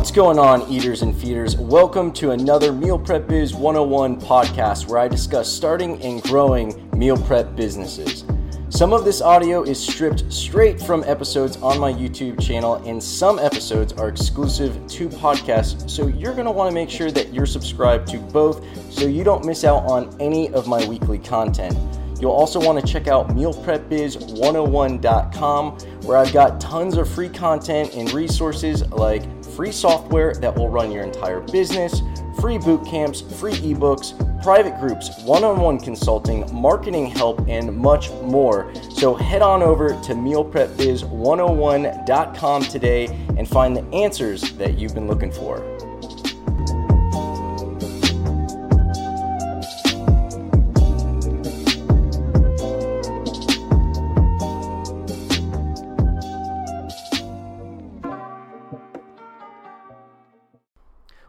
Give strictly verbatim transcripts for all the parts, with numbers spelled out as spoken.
What's going on, eaters and feeders? Welcome to another Meal Prep Biz one oh one podcast where I discuss starting and growing meal prep businesses. Some of this audio is stripped straight from episodes on my YouTube channel, and some episodes are exclusive to podcasts, so you're going to want to make sure that you're subscribed to both so you don't miss out on any of my weekly content. You'll also want to check out meal prep biz one oh one dot com, where I've got tons of free content and resources like free software that will run your entire business, free boot camps, free ebooks, private groups, one-on-one consulting, marketing help, and much more. So head on over to meal prep biz one oh one dot com today and find the answers that you've been looking for.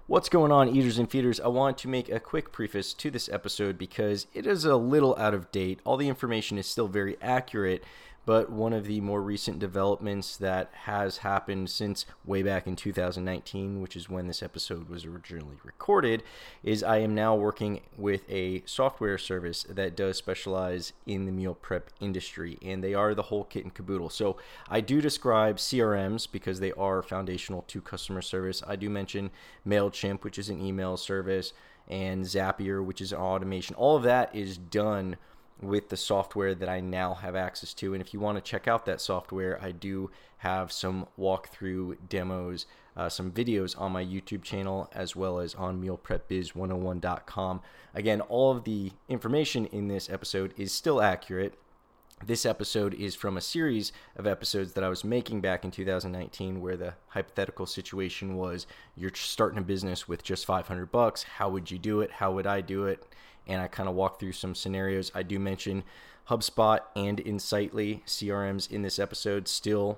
What's going on, eaters and feeders? I want to make a quick preface to this episode because it is a little out of date. All the information is still very accurate, but one of the more recent developments that has happened since way back in two thousand nineteen, which is when this episode was originally recorded, is I am now working with a software service that does specialize in the meal prep industry, and they are the whole kit and caboodle. So I do describe C R Ms because they are foundational to customer service. I do mention MailChimp, which is an email service, and Zapier, which is automation. All of that is done with the software that I now have access to. And if you want to check out that software, I do have some walkthrough demos, uh, some videos on my YouTube channel, as well as on meal prep biz one oh one dot com. Again, all of the information in this episode is still accurate. This episode is from a series of episodes that I was making back in two thousand nineteen, where the hypothetical situation was you're starting a business with just five hundred bucks. How would you do it? How would I do it? And I kind of walk through some scenarios. I do mention HubSpot and Insightly C R Ms in this episode, still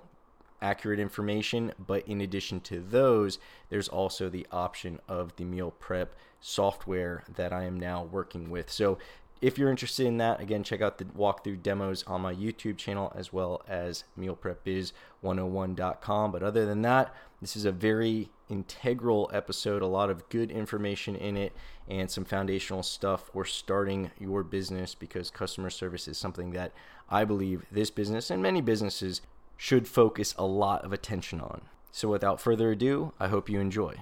accurate information. But in addition to those, there's also the option of the meal prep software that I am now working with. So if you're interested in that, again, check out the walkthrough demos on my YouTube channel as well as meal prep biz one oh one dot com. But other than that, this is a very integral episode, a lot of good information in it, and some foundational stuff for starting your business, because customer service is something that I believe this business and many businesses should focus a lot of attention on. So without further ado, I hope you enjoy.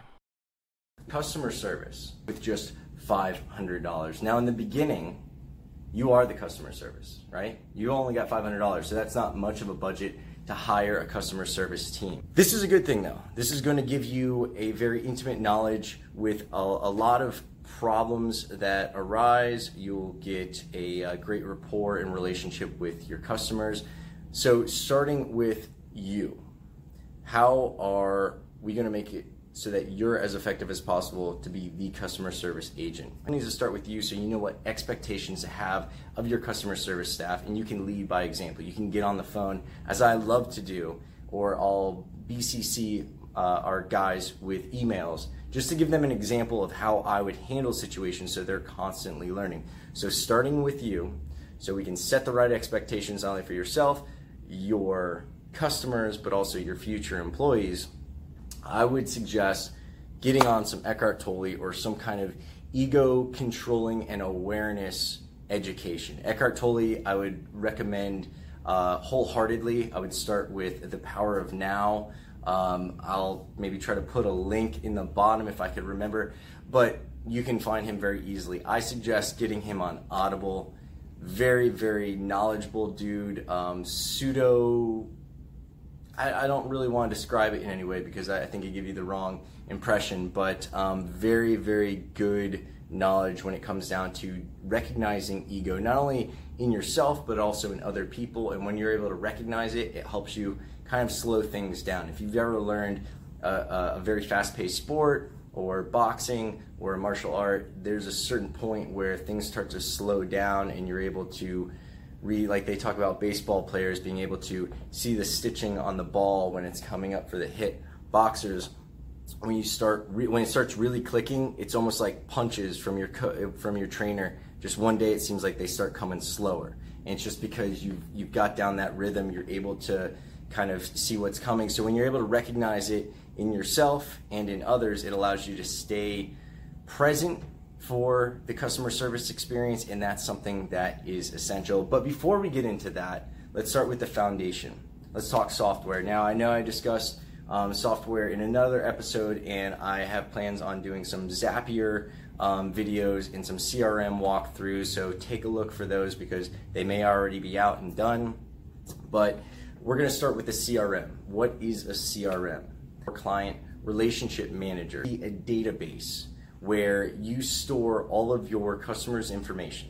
Customer service with just five hundred dollars. Now, in the beginning, you are the customer service, right? You only got five hundred dollars, so that's not much of a budget to hire a customer service team. This is a good thing, though. This is going to give you a very intimate knowledge with a, a lot of problems that arise. You'll get a, a great rapport and relationship with your customers. So starting with you, how are we going to make it so that you're as effective as possible to be the customer service agent? I need to start with you so you know what expectations to have of your customer service staff, and you can lead by example. You can get on the phone, as I love to do, or I'll B C C uh, our guys with emails just to give them an example of how I would handle situations so they're constantly learning. So starting with you, so we can set the right expectations not only for yourself, your customers, but also your future employees, I would suggest getting on some Eckhart Tolle or some kind of ego controlling and awareness education. Eckhart Tolle, I would recommend uh, wholeheartedly. I would start with The Power of Now. Um, I'll maybe try to put a link in the bottom if I could remember, but you can find him very easily. I suggest getting him on Audible. Very, very knowledgeable dude, um, pseudo... I don't really want to describe it in any way because I think it gives you the wrong impression, but um, very, very good knowledge when it comes down to recognizing ego, not only in yourself, but also in other people. And when you're able to recognize it, it helps you kind of slow things down. If you've ever learned a, a very fast-paced sport or boxing or a martial art, there's a certain point where things start to slow down and you're able to Re, like they talk about baseball players being able to see the stitching on the ball when it's coming up for the hit. Boxers, when you start re, when it starts really clicking, it's almost like punches from your co- from your trainer. Just one day, it seems like they start coming slower, and it's just because you you've got down that rhythm, you're able to kind of see what's coming. So when you're able to recognize it in yourself and in others. It allows you to stay present for the customer service experience, and that's something that is essential. But before we get into that, let's start with the foundation. Let's talk software. Now, I know I discussed um, software in another episode, and I have plans on doing some Zapier um, videos and some C R M walkthroughs, so take a look for those because they may already be out and done. But we're gonna start with the C R M. What is a C R M? A client relationship manager, a database where you store all of your customers' information,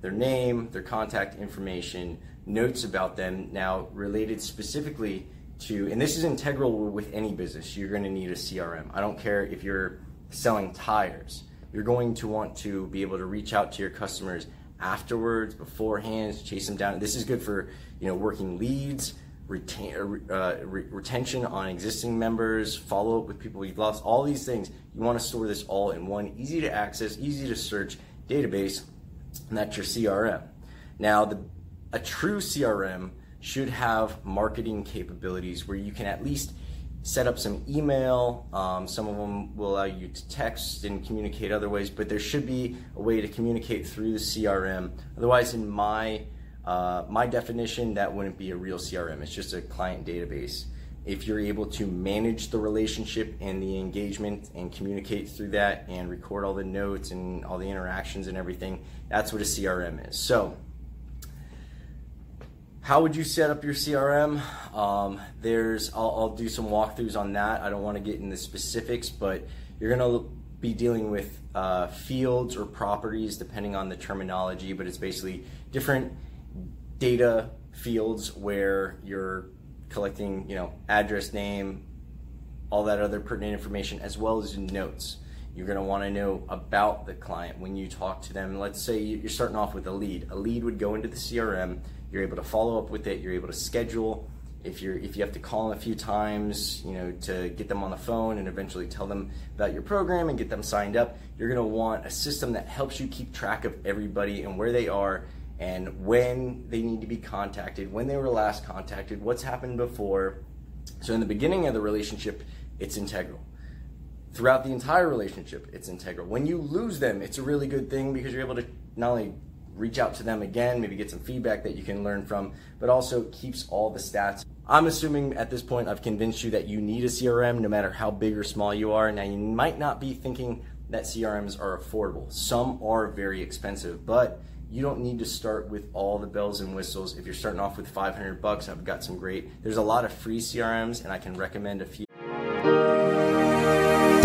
their name, their contact information, notes about them, now related specifically to, and this is integral with any business, you're gonna need a C R M. I don't care if you're selling tires, you're going to want to be able to reach out to your customers afterwards, beforehand, chase them down. This is good for, you know, working leads, retain, uh, re- retention on existing members, follow up with people you've lost, all these things. You want to store this all in one easy to access, easy to search database, and that's your C R M. Now, the, a true C R M should have marketing capabilities where you can at least set up some email. Um, some of them will allow you to text and communicate other ways, but there should be a way to communicate through the C R M. Otherwise, in my uh, my definition, that wouldn't be a real C R M. It's just a client database. If you're able to manage the relationship and the engagement and communicate through that and record all the notes and all the interactions and everything, that's what a C R M is. So, how would you set up your C R M? Um, there's, I'll, I'll do some walkthroughs on that. I don't want to get into the specifics, but you're going to be dealing with uh, fields or properties, depending on the terminology, but it's basically different data fields where you're collecting, you know, address, name, all that other pertinent information, as well as notes. You're going to want to know about the client when you talk to them. Let's say you're starting off with a lead. A lead would go into the C R M. You're able to follow up with it. You're able to schedule. If you're if you have to call them a few times, you know, to get them on the phone and eventually tell them about your program and get them signed up, you're going to want a system that helps you keep track of everybody and where they are and when they need to be contacted, when they were last contacted, what's happened before. So in the beginning of the relationship, it's integral. Throughout the entire relationship, it's integral. When you lose them, it's a really good thing because you're able to not only reach out to them again, maybe get some feedback that you can learn from, but also keeps all the stats. I'm assuming at this point I've convinced you that you need a C R M no matter how big or small you are. Now, you might not be thinking that C R Ms are affordable. Some are very expensive, but you don't need to start with all the bells and whistles. If you're starting off with five hundred bucks, I've got some great, there's a lot of free C R Ms and I can recommend a few.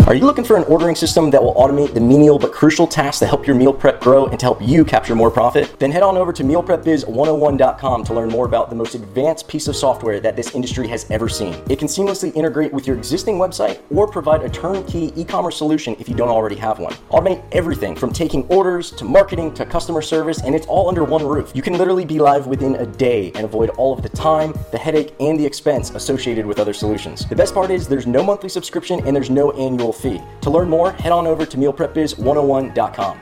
Are you looking for an ordering system that will automate the menial but crucial tasks that help your meal prep grow and to help you capture more profit? Then head on over to meal prep biz one oh one dot com to learn more about the most advanced piece of software that this industry has ever seen. It can seamlessly integrate with your existing website or provide a turnkey e-commerce solution if you don't already have one. Automate everything from taking orders to marketing to customer service, and it's all under one roof. You can literally be live within a day and avoid all of the time, the headache, and the expense associated with other solutions. The best part is there's no monthly subscription and there's no annual fee. To learn more, head on over to meal prep biz one oh one dot com.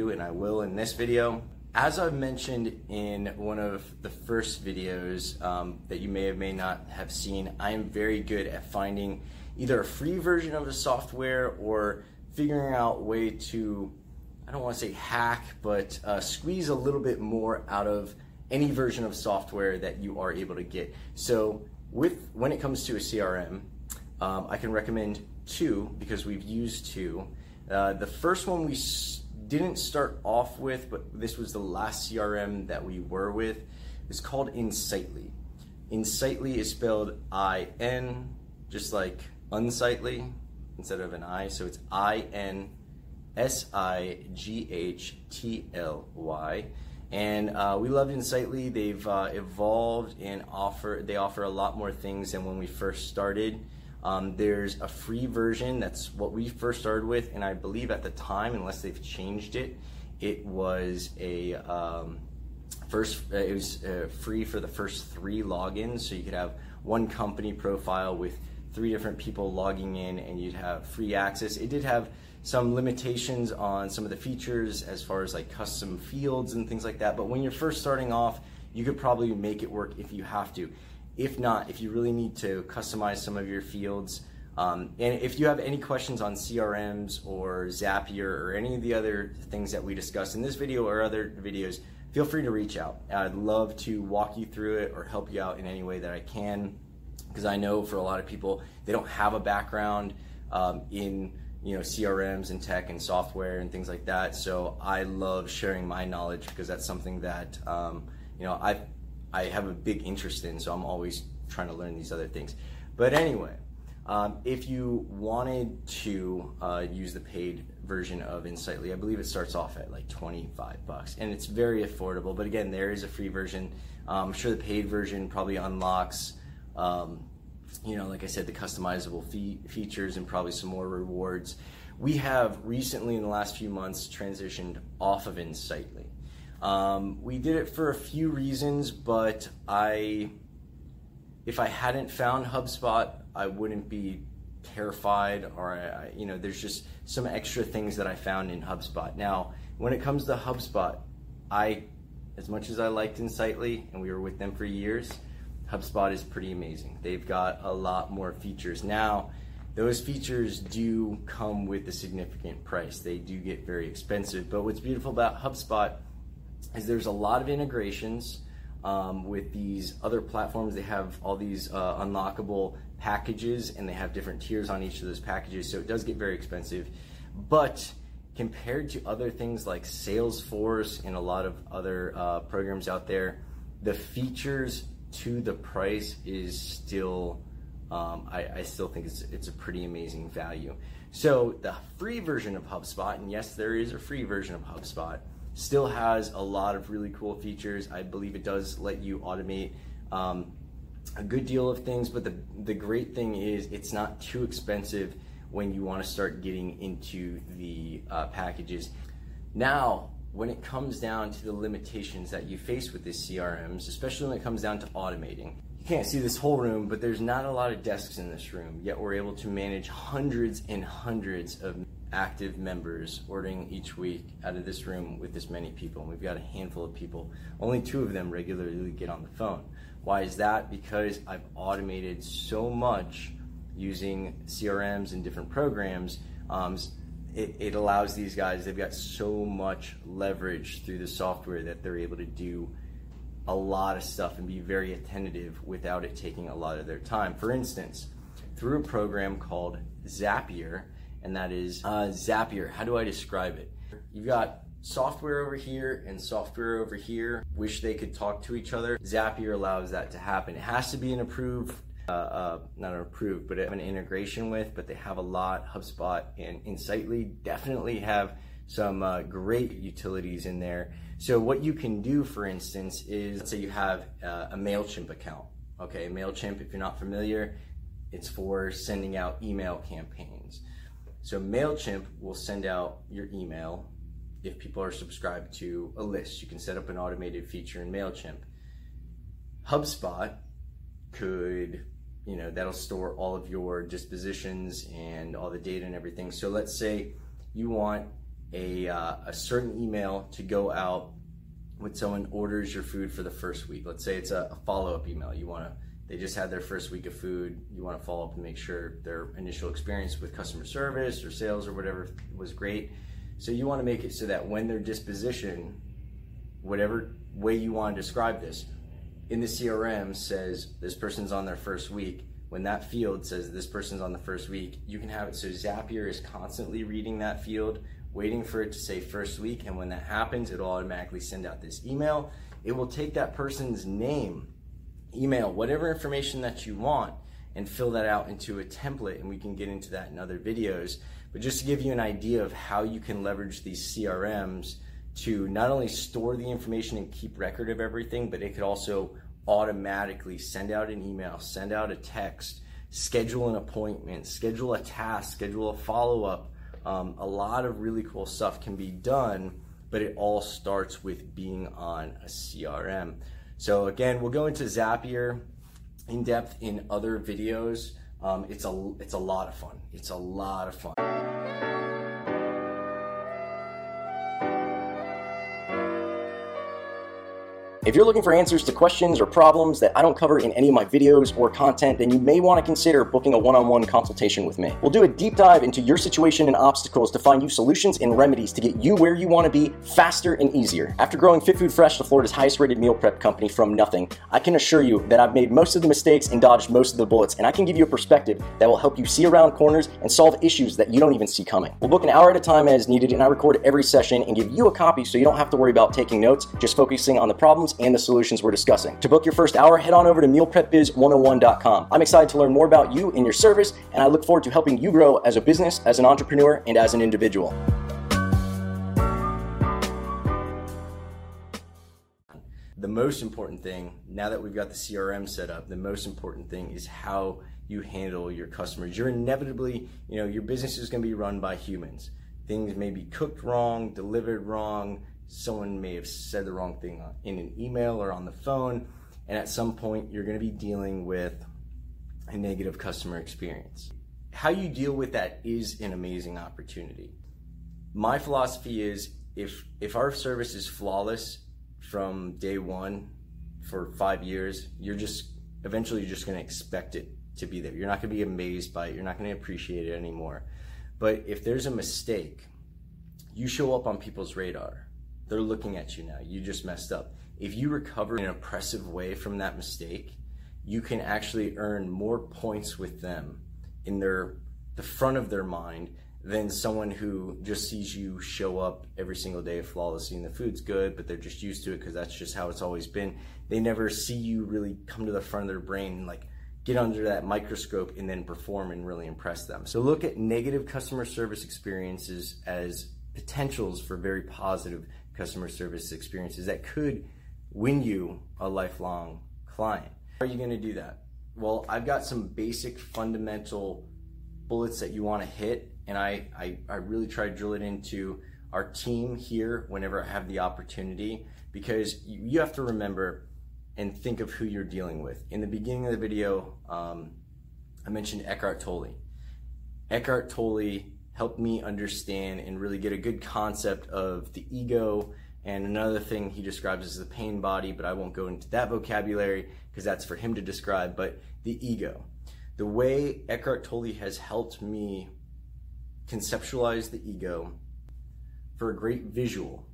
And I will in this video. As I've mentioned in one of the first videos um, that you may or may not have seen, I am very good at finding either a free version of the software or figuring out a way to, I don't want to say hack, but uh, squeeze a little bit more out of any version of software that you are able to get. So With when it comes to a C R M, um, I can recommend two because we've used two. Uh, the first one we s- didn't start off with, but this was the last C R M that we were with, is called Insightly. Insightly is spelled I N, just like unsightly, instead of an I, so it's I N S I G H T L Y. And uh, we loved Insightly. They've uh, evolved and offer. They offer a lot more things than when we first started. Um, there's a free version. That's what we first started with, and I believe at the time, unless they've changed it, it was a um, first. Uh, it was uh, free for the first three logins, so you could have one company profile with three different people logging in, and you'd have free access. It did have some limitations on some of the features as far as like custom fields and things like that. But when you're first starting off, you could probably make it work if you have to. If not, if you really need to customize some of your fields, um, and if you have any questions on C R Ms or Zapier or any of the other things that we discussed in this video or other videos, feel free to reach out. I'd love to walk you through it or help you out in any way that I can, because I know for a lot of people, they don't have a background um, in you know C R Ms and tech and software and things like that. So I love sharing my knowledge, because that's something that um, you know I I have a big interest in. So I'm always trying to learn these other things. But anyway, um, if you wanted to uh, use the paid version of Insightly, I believe it starts off at like twenty-five bucks, and it's very affordable. But again, there is a free version. I'm sure the paid version probably unlocks, um, you know, like I said, the customizable fee features and probably some more rewards. We have recently, in the last few months, transitioned off of Insightly. Um, we did it for a few reasons, but I, if I hadn't found HubSpot, I wouldn't be terrified, or I, you know, there's just some extra things that I found in HubSpot. Now, when it comes to HubSpot, I, as much as I liked Insightly and we were with them for years, HubSpot is pretty amazing. They've got a lot more features. Now, those features do come with a significant price. They do get very expensive, but what's beautiful about HubSpot is there's a lot of integrations um, with these other platforms. They have all these uh, unlockable packages, and they have different tiers on each of those packages, so it does get very expensive. But compared to other things like Salesforce and a lot of other uh, programs out there, the features to the price is still, um, I, I still think it's, it's a pretty amazing value. So the free version of HubSpot, and yes, there is a free version of HubSpot, still has a lot of really cool features. I believe it does let you automate um, a good deal of things, but the, the great thing is it's not too expensive when you want to start getting into the uh, packages. Now, when it comes down to the limitations that you face with these C R Ms, especially when it comes down to automating. You can't see this whole room, but there's not a lot of desks in this room, yet we're able to manage hundreds and hundreds of active members ordering each week out of this room with this many people. And we've got a handful of people, only two of them regularly get on the phone. Why is that? Because I've automated so much using C R Ms and different programs. Um, It, it allows these guys, they've got so much leverage through the software that they're able to do a lot of stuff and be very attentive without it taking a lot of their time. For instance, through a program called Zapier, and that is uh, Zapier. How do I describe it? You've got software over here and software over here. Wish they could talk to each other. Zapier allows that to happen. It has to be an approved Uh, uh, not approved, but have an integration with, but they have a lot. HubSpot and Insightly definitely have some uh, great utilities in there. So what you can do, for instance, is let's say you have uh, a MailChimp account. Okay, MailChimp, if you're not familiar, it's for sending out email campaigns. So MailChimp will send out your email if people are subscribed to a list. You can set up an automated feature in MailChimp. HubSpot could You know, that'll store all of your dispositions and all the data and everything. So let's say you want a, uh, a certain email to go out when someone orders your food for the first week. Let's say it's a, a follow-up email. You want to, they just had their first week of food. You want to follow up and make sure their initial experience with customer service or sales or whatever was great. So you want to make it so that when their disposition, whatever way you want to describe this, in the C R M says this person's on their first week, when that field says this person's on the first week, you can have it so Zapier is constantly reading that field, waiting for it to say first week, and when that happens, it'll automatically send out this email. It will take that person's name, email, whatever information that you want, and fill that out into a template, and we can get into that in other videos. But just to give you an idea of how you can leverage these C R Ms to not only store the information and keep record of everything, but it could also automatically send out an email, send out a text, schedule an appointment, schedule a task, schedule a follow-up. Um, a lot of really cool stuff can be done, but it all starts with being on a C R M. So again, we'll go into Zapier in depth in other videos. Um, it's a, it's a lot of fun. It's a lot of fun. If you're looking for answers to questions or problems that I don't cover in any of my videos or content, then you may want to consider booking a one-on-one consultation with me. We'll do a deep dive into your situation and obstacles to find you solutions and remedies to get you where you want to be faster and easier. After growing Fit Food Fresh, the Florida's highest rated meal prep company, from nothing, I can assure you that I've made most of the mistakes and dodged most of the bullets, and I can give you a perspective that will help you see around corners and solve issues that you don't even see coming. We'll book an hour at a time as needed, and I record every session and give you a copy so you don't have to worry about taking notes, just focusing on the problems and the solutions we're discussing. To book your first hour, head on over to meal prep biz one oh one dot com. I'm excited to learn more about you and your service, and I look forward to helping you grow as a business, as an entrepreneur, and as an individual. The most important thing, now that we've got the C R M set up, the most important thing is how you handle your customers. You're inevitably, you know, your business is going to be run by humans. Things may be cooked wrong, delivered wrong. Someone may have said the wrong thing in an email or on the phone. And at some point, you're going to be dealing with a negative customer experience. How you deal with that is an amazing opportunity. My philosophy is if if our service is flawless from day one for five years, you're just eventually you're just going to expect it to be there. You're not going to be amazed by it. You're not going to appreciate it anymore. But if there's a mistake, you show up on people's radar. They're looking at you now. You just messed up. If you recover in an impressive way from that mistake, you can actually earn more points with them in their the front of their mind than someone who just sees you show up every single day flawlessly and the food's good, but they're just used to it because that's just how it's always been. They never see you really come to the front of their brain and like get under that microscope and then perform and really impress them. So look at negative customer service experiences as potentials for very positive customer service experiences that could win you a lifelong client. How are you gonna do that? Well, I've got some basic fundamental bullets that you wanna hit, and I, I, I really try to drill it into our team here whenever I have the opportunity, because you have to remember and think of who you're dealing with. In the beginning of the video, um, I mentioned Eckhart Tolle. Eckhart Tolle helped me understand and really get a good concept of the ego, and another thing he describes as the pain body, but I won't go into that vocabulary because that's for him to describe, but the ego. The way Eckhart Tolle has helped me conceptualize the ego for a great visual.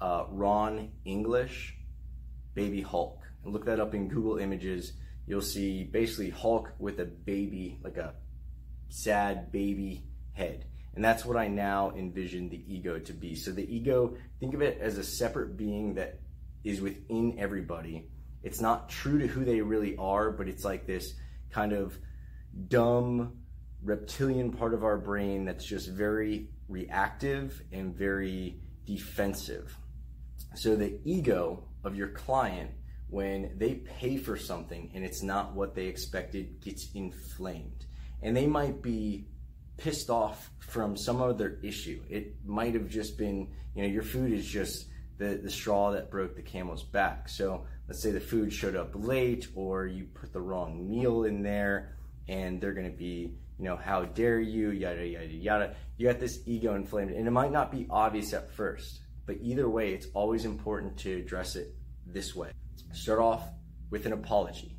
Uh, Ron English, baby Hulk. And look that up in Google Images. You'll see basically Hulk with a baby, like a sad baby head. And that's what I now envision the ego to be. So the ego, think of it as a separate being that is within everybody. It's not true to who they really are, but it's like this kind of dumb, reptilian part of our brain that's just very reactive and very defensive. So the ego of your client, when they pay for something and it's not what they expected, gets inflamed. And they might be pissed off from some other issue. It might have just been, you know, your food is just the, the straw that broke the camel's back. So let's say the food showed up late or you put the wrong meal in there, and they're going to be, you know, how dare you, yada, yada, yada. You got this ego inflamed, and it might not be obvious at first, but either way, it's always important to address it this way. Start off with an apology.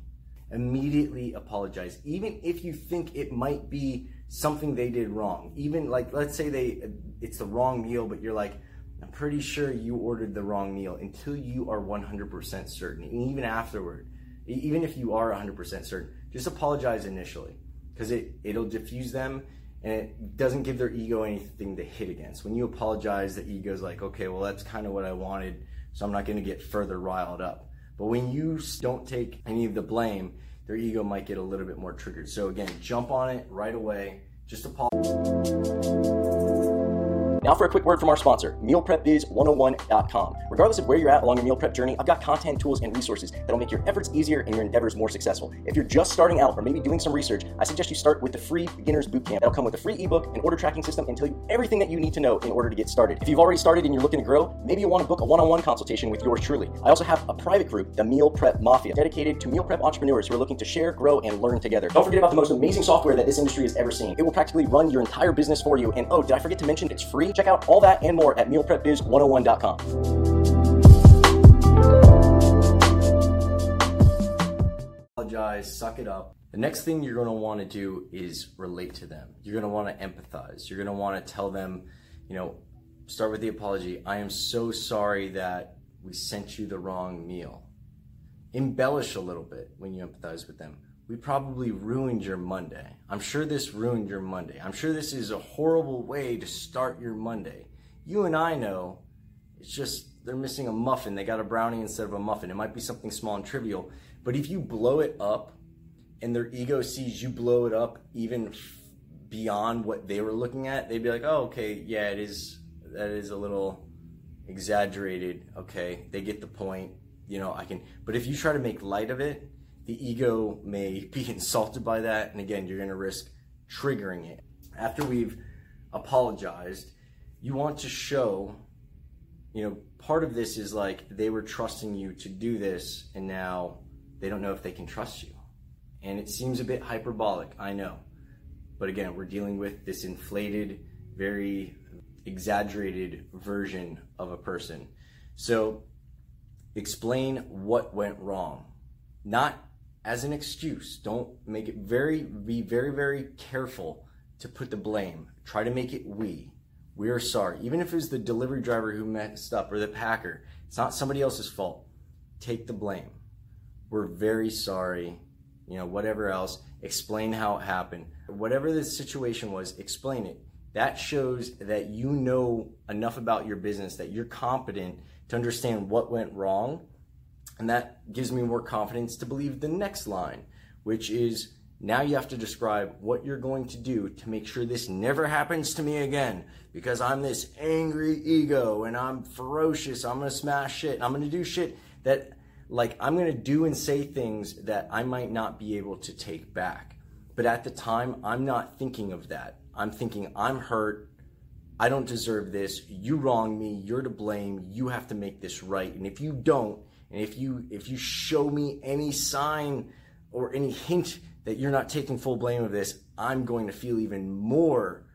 Immediately apologize, even if you think it might be something they did wrong. Even like, let's say they, it's the wrong meal, but you're like, I'm pretty sure you ordered the wrong meal, until you are one hundred percent certain. And even afterward, even if you are one hundred percent certain, just apologize initially, because it, it'll diffuse them and it doesn't give their ego anything to hit against. When you apologize, the ego's like, okay, well, that's kind of what I wanted, so I'm not going to get further riled up. But when you don't take any of the blame, their ego might get a little bit more triggered. So again, jump on it right away. Just apologize. Now for a quick word from our sponsor, meal prep biz one oh one dot com. Regardless of where you're at along your meal prep journey, I've got content, tools, and resources that'll make your efforts easier and your endeavors more successful. If you're just starting out or maybe doing some research, I suggest you start with the free beginner's bootcamp. That'll come with a free ebook, an order tracking system, and tell you everything that you need to know in order to get started. If you've already started and you're looking to grow, maybe you want to book a one-on-one consultation with yours truly. I also have a private group, the Meal Prep Mafia, dedicated to meal prep entrepreneurs who are looking to share, grow, and learn together. Don't forget about the most amazing software that this industry has ever seen. It will practically run your entire business for you. And oh, did I forget to mention it's free? Check out all that and more at meal prep biz one oh one dot com. guys, suck it up. The next thing you're going to want to do is relate to them. You're going to want to empathize. You're going to want to tell them, you know, start with the apology. I am so sorry that we sent you the wrong meal. Embellish a little bit when you empathize with them. We probably ruined your Monday. I'm sure this ruined your Monday. I'm sure this is a horrible way to start your Monday. You and I know it's just they're missing a muffin. They got a brownie instead of a muffin. It might be something small and trivial, but if you blow it up and their ego sees you blow it up even beyond what they were looking at, they'd be like, oh, okay, yeah, it is. That is a little exaggerated. Okay, they get the point. You know, I can, but if you try to make light of it, the ego may be insulted by that. And again, you're going to risk triggering it. After we've apologized, you want to show, you know, part of this is like they were trusting you to do this and now they don't know if they can trust you. And it seems a bit hyperbolic, I know. But again, we're dealing with this inflated, very exaggerated version of a person. So explain what went wrong, not as an excuse. Don't make it very, be very, very careful to put the blame. Try to make it we. We are sorry. Even if it was the delivery driver who messed up or the packer, it's not somebody else's fault. Take the blame. We're very sorry. You know, whatever else, explain how it happened. Whatever the situation was, explain it. That shows that you know enough about your business that you're competent to understand what went wrong. And that gives me more confidence to believe the next line, which is now you have to describe what you're going to do to make sure this never happens to me again, because I'm this angry ego and I'm ferocious. I'm going to smash shit. And I'm going to do shit that like I'm going to do and say things that I might not be able to take back. But at the time, I'm not thinking of that. I'm thinking I'm hurt. I don't deserve this. You wronged me. You're to blame. You have to make this right. And if you don't, and if you if you show me any sign or any hint that you're not taking full blame of this, I'm going to feel even more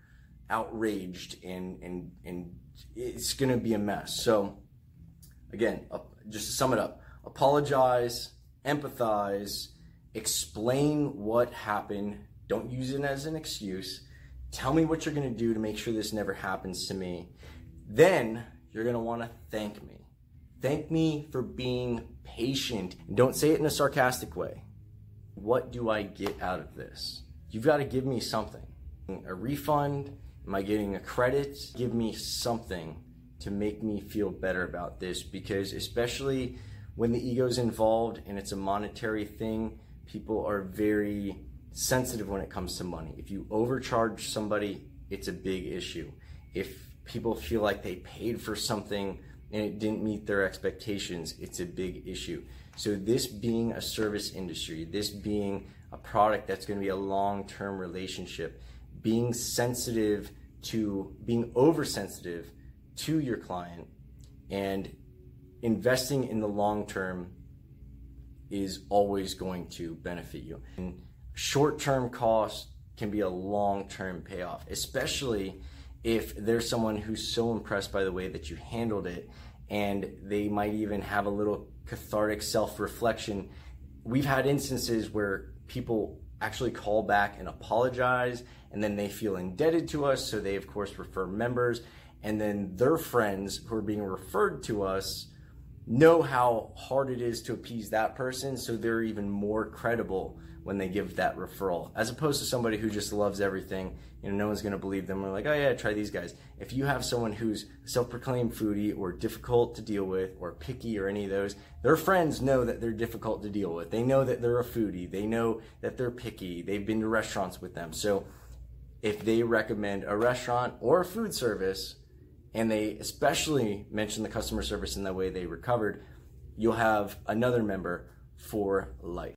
outraged and and and it's going to be a mess. So again, just to sum it up, apologize, empathize, explain what happened. Don't use it as an excuse. Tell me what you're going to do to make sure this never happens to me. Then you're going to want to thank me. Thank me for being patient. And don't say it in a sarcastic way. What do I get out of this? You've got to give me something. A refund? Am I getting a credit? Give me something to make me feel better about this, because especially when the ego's involved and it's a monetary thing, people are very sensitive when it comes to money. If you overcharge somebody, it's a big issue. If people feel like they paid for something and it didn't meet their expectations, it's a big issue. So this being a service industry, this being a product that's going to be a long-term relationship, being sensitive to, being oversensitive to your client and investing in the long term is always going to benefit you. And short-term costs can be a long-term payoff, especially if there's someone who's so impressed by the way that you handled it, and they might even have a little cathartic self-reflection. We've had instances where people actually call back and apologize, and then they feel indebted to us, so they of course refer members, and then their friends who are being referred to us know how hard it is to appease that person, so they're even more credible when they give that referral, as opposed to somebody who just loves everything. You know, no one's going to believe them. We're like, oh yeah, try these guys. If you have someone who's self-proclaimed foodie or difficult to deal with or picky or any of those, their friends know that they're difficult to deal with. They know that they're a foodie. They know that they're picky. They've been to restaurants with them. So if they recommend a restaurant or a food service, and they especially mention the customer service in the way they recovered, you'll have another member for life.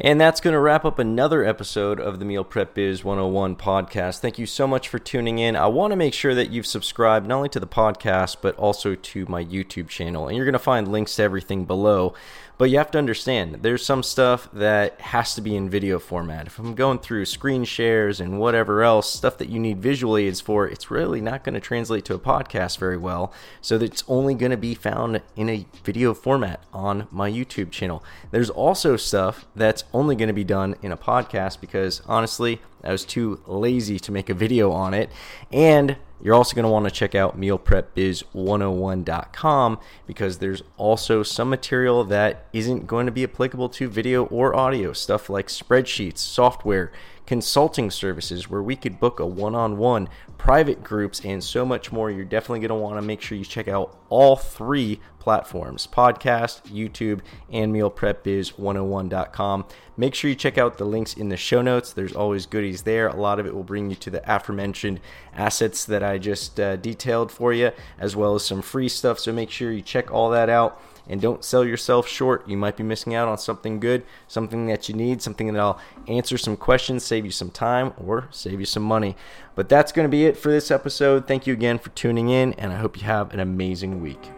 And that's going to wrap up another episode of the Meal Prep Biz one oh one podcast. Thank you so much for tuning in. I want to make sure that you've subscribed not only to the podcast, but also to my YouTube channel. And you're going to find links to everything below. But you have to understand, there's some stuff that has to be in video format. If I'm going through screen shares and whatever else, stuff that you need visually aids for, it's really not going to translate to a podcast very well. So it's only going to be found in a video format on my YouTube channel. There's also stuff that's only going to be done in a podcast because honestly, I was too lazy to make a video on it. And you're also going to want to check out meal prep biz one oh one dot com because there's also some material that isn't going to be applicable to video or audio, stuff like spreadsheets, software, consulting services where we could book a one-on-one, private groups, and so much more. You're definitely going to want to make sure you check out all three platforms, podcast, YouTube, and meal prep biz one oh one dot com. Make sure you check out the links in the show notes. There's always goodies there. A lot of it will bring you to the aforementioned assets that I just uh, detailed for you, as well as some free stuff. So make sure you check all that out. And don't sell yourself short. You might be missing out on something good, something that you need, something that'll answer some questions, save you some time, or save you some money. But that's going to be it for this episode. Thank you again for tuning in, and I hope you have an amazing week.